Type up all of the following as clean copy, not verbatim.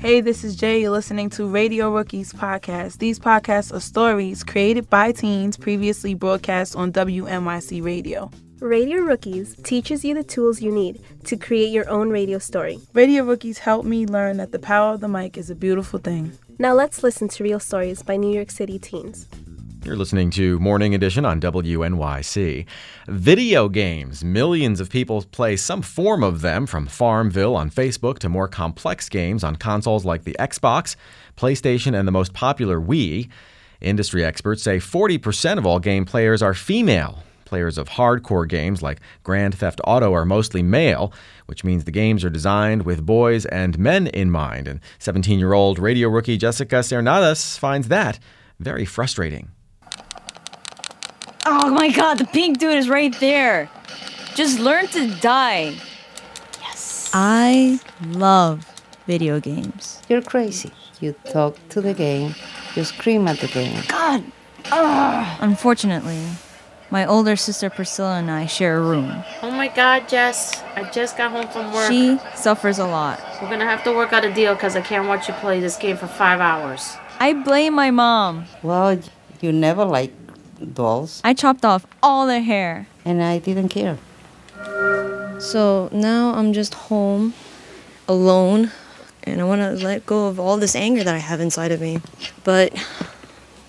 Hey, this is Jay. You're listening to Radio Rookies podcast. These podcasts are stories created by teens previously broadcast on WNYC Radio. Radio Rookies teaches you the tools you need to create your own radio story. Radio Rookies helped me learn that the power of the mic is a beautiful thing. Now let's listen to real stories by New York City teens. You're listening to Morning Edition on WNYC. Video games. Millions of people play some form of them, from Farmville on Facebook to more complex games on consoles like the Xbox, PlayStation, and the most popular Wii. Industry experts say 40% of all game players are female. Players of hardcore games like Grand Theft Auto are mostly male, which means the games are designed with boys and men in mind. And 17-year-old radio rookie Jessica Cernadas finds that very frustrating. Oh my god, the pink dude is right there. Just learn to die. Yes. I love video games. You're crazy. You talk to the game. You scream at the game. God. Ugh. Unfortunately, my older sister Priscilla and I share a room. Oh my god, Jess. I just got home from work. She suffers a lot. We're gonna have to work out a deal because I can't watch you play this game for 5 hours. I blame my mom. Well, you never like dolls. I chopped off all their hair. And I didn't care. So now I'm just home, alone, and I want to let go of all this anger that I have inside of me. But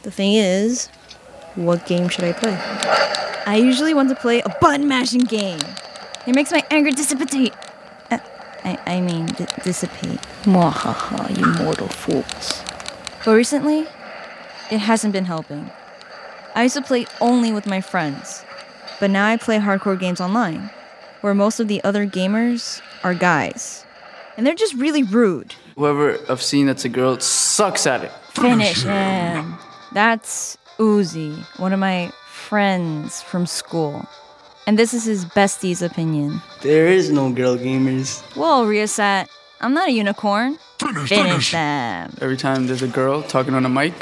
the thing is, what game should I play? I usually want to play a button-mashing game. It makes my anger dissipate. Dissipate. Mwahaha, you mortal fools. But recently, it hasn't been helping. I used to play only with my friends, but now I play hardcore games online, where most of the other gamers are guys. And they're just really rude. Whoever I've seen that's a girl sucks at it. Finish him. That's Uzi, one of my friends from school. And this is his bestie's opinion. There is no girl gamers. Whoa, Riasat, I'm not a unicorn. Finish them. Every time there's a girl talking on a mic,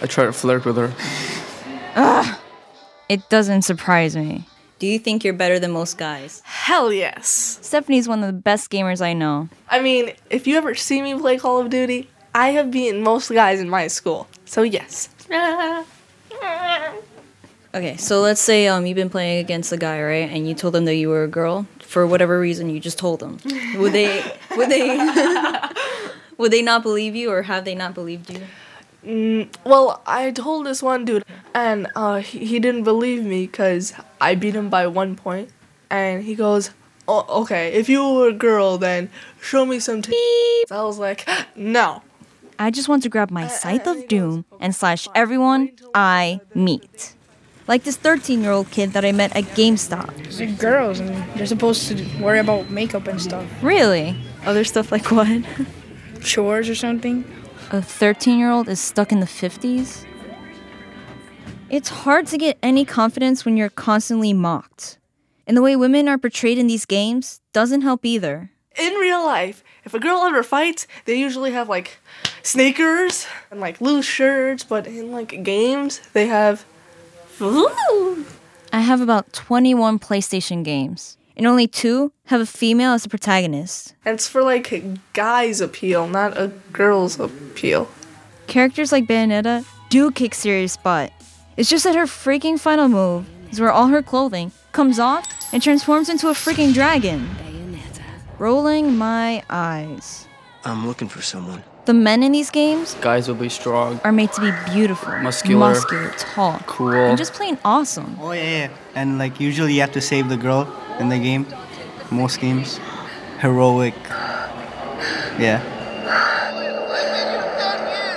I try to flirt with her. Ugh, it doesn't surprise me. Do you think you're better than most guys? Hell yes. Stephanie's one of the best gamers I know. I mean, if you ever see me play Call of Duty, I have beaten most guys in my school. So yes. Okay, so let's say you've been playing against a guy, right? And you told them that you were a girl. For whatever reason, you just told them. Would they not believe you, or have they not believed you? Well, I told this one dude, and he didn't believe me because I beat him by 1 point. And he goes, "Oh, okay, if you were a girl, then show me some t-." I was like, no. I just want to grab my Scythe of Doom and slash everyone I meet. Like this 13-year-old kid that I met at GameStop. It's like girls, and they're supposed to worry about makeup and stuff. Really? Other stuff like what? Chores or something. A 13-year-old is stuck in the 50s? It's hard to get any confidence when you're constantly mocked. And the way women are portrayed in these games doesn't help either. In real life, if a girl ever fights, they usually have, like, sneakers and, like, loose shirts. But in, like, games, they have... Ooh. I have about 21 PlayStation games. And only 2 have a female as the protagonist. It's for, like, a guy's appeal, not a girl's appeal. Characters like Bayonetta do kick serious butt. It's just that her freaking final move is where all her clothing comes off and transforms into a freaking dragon. Bayonetta. Rolling my eyes. I'm looking for someone. The men in these games... Guys will be strong. ...are made to be beautiful. Muscular. Tall. Cool. And just plain awesome. Oh, yeah. And, like, usually you have to save the girl. In the game, most games, heroic, yeah.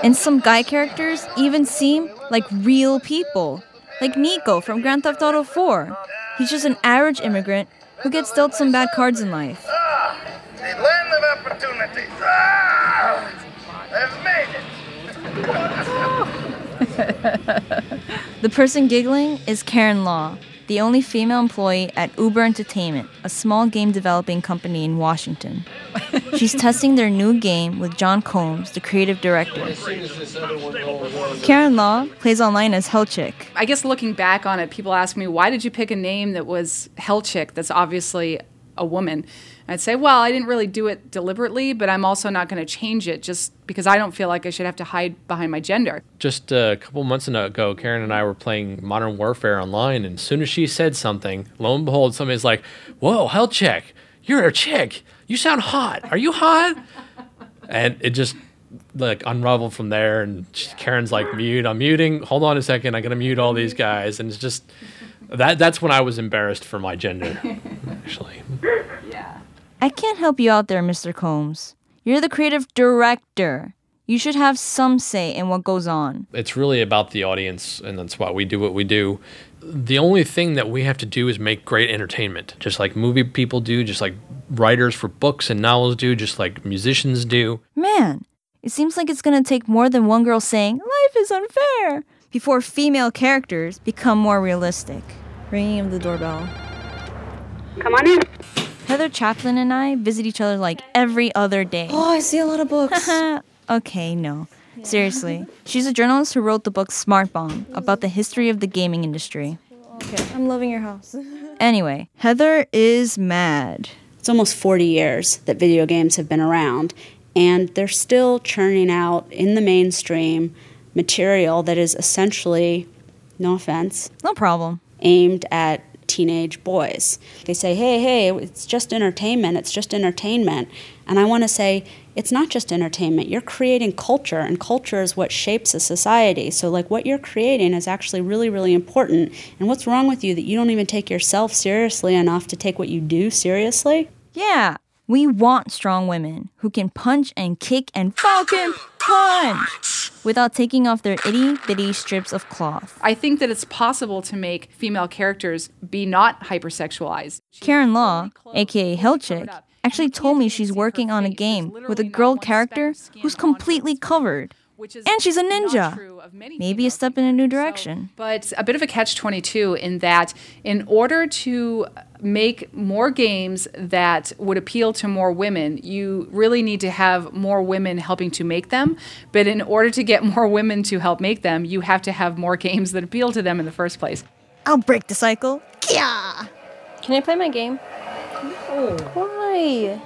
And some guy characters even seem like real people, like Niko from Grand Theft Auto 4. He's just an average immigrant who gets dealt some bad cards in life. The land of opportunities. I've made it. The person giggling is Karen Law, the only female employee at Uber Entertainment, a small game developing company in Washington. She's testing their new game with John Combs, the creative director. Karen Law plays online as Hellchick. I guess looking back on it, people ask me, why did you pick a name that was Hellchick? That's obviously a woman. And I'd say, well, I didn't really do it deliberately, but I'm also not going to change it just because I don't feel like I should have to hide behind my gender. Just a couple months ago, Karen and I were playing Modern Warfare online, and as soon as she said something, lo and behold, somebody's like, whoa, Hellchick, you're a chick. You sound hot. Are you hot? And it just like unraveled from there, and Karen's like, mute, I'm muting, hold on a second, I'm gonna mute all these guys. And it's just that's when I was embarrassed for my gender, actually. Yeah, I can't help you out there, Mr. Combs. You're the creative director. You should have some say in what goes on. It's really about the audience, and that's why we do what we do. The only thing that we have to do is make great entertainment, just like movie people do, just like writers for books and novels do, just like musicians do. Man, it seems like it's going to take more than one girl saying, life is unfair, before female characters become more realistic. Ringing of the doorbell. Come on in. Heather Chaplin and I visit each other like every other day. Oh, I see a lot of books. Okay, no. Yeah. Seriously. She's a journalist who wrote the book Smart Bomb, about the history of the gaming industry. Okay, I'm loving your house. Anyway, Heather is mad. It's almost 40 years that video games have been around, and they're still churning out in the mainstream material that is essentially, no offense, no problem, aimed at teenage boys. They say, hey, it's just entertainment, it's just entertainment. And I want to say, it's not just entertainment. You're creating culture, and culture is what shapes a society. So, like, what you're creating is actually really, really important. And what's wrong with you that you don't even take yourself seriously enough to take what you do seriously? Yeah, we want strong women who can punch and kick and fucking punch without taking off their itty-bitty strips of cloth. I think that it's possible to make female characters be not hypersexualized. Karen Law, a.k.a. Hellchick, actually told me she's working on a game with a girl character who's completely covered. And she's a ninja. Maybe a step in a new direction. But a bit of a catch-22 in that in order to make more games that would appeal to more women, you really need to have more women helping to make them. But in order to get more women to help make them, you have to have more games that appeal to them in the first place. I'll break the cycle. Yeah. Can I play my game? Why?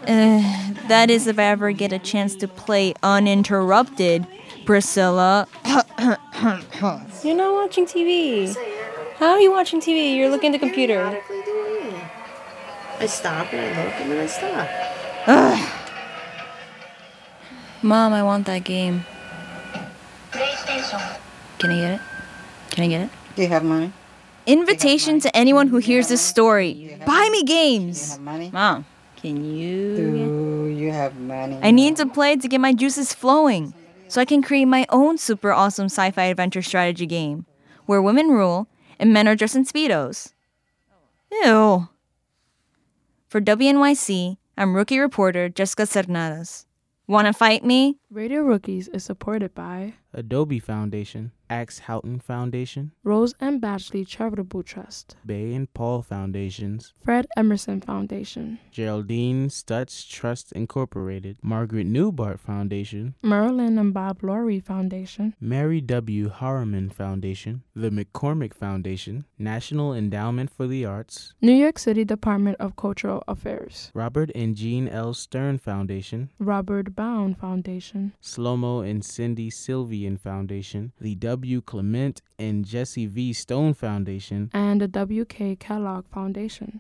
That is if I ever get a chance to play uninterrupted, Priscilla. You're not watching TV. Yes, I am. How are you watching TV? You're looking at the computer. I stop and I look and then I stop. Mom, I want that game. PlayStation. Can I get it? Do you have money? Invitation to anyone who hears this story. Buy me games. Do you have money? Mom, can you? Do you have money? I need to play to get my juices flowing so I can create my own super awesome sci-fi adventure strategy game where women rule and men are dressed in Speedos. Ew. For WNYC, I'm rookie reporter Jessica Cernadas. Wanna fight me? Radio Rookies is supported by Adobe Foundation, Axe Houghton Foundation, Rose and Badgley Charitable Trust, Bay and Paul Foundations, Fred Emerson Foundation, Geraldine Stutz Trust Incorporated, Margaret Newbart Foundation, Marilyn and Bob Laurie Foundation, Mary W. Harriman Foundation, the McCormick Foundation, National Endowment for the Arts, New York City Department of Cultural Affairs, Robert and Jean L. Stern Foundation, Robert Bound Foundation, Slomo and Cindy Sylvian Foundation, the W. Clement and Jesse V. Stone Foundation, and the W.K. Kellogg Foundation.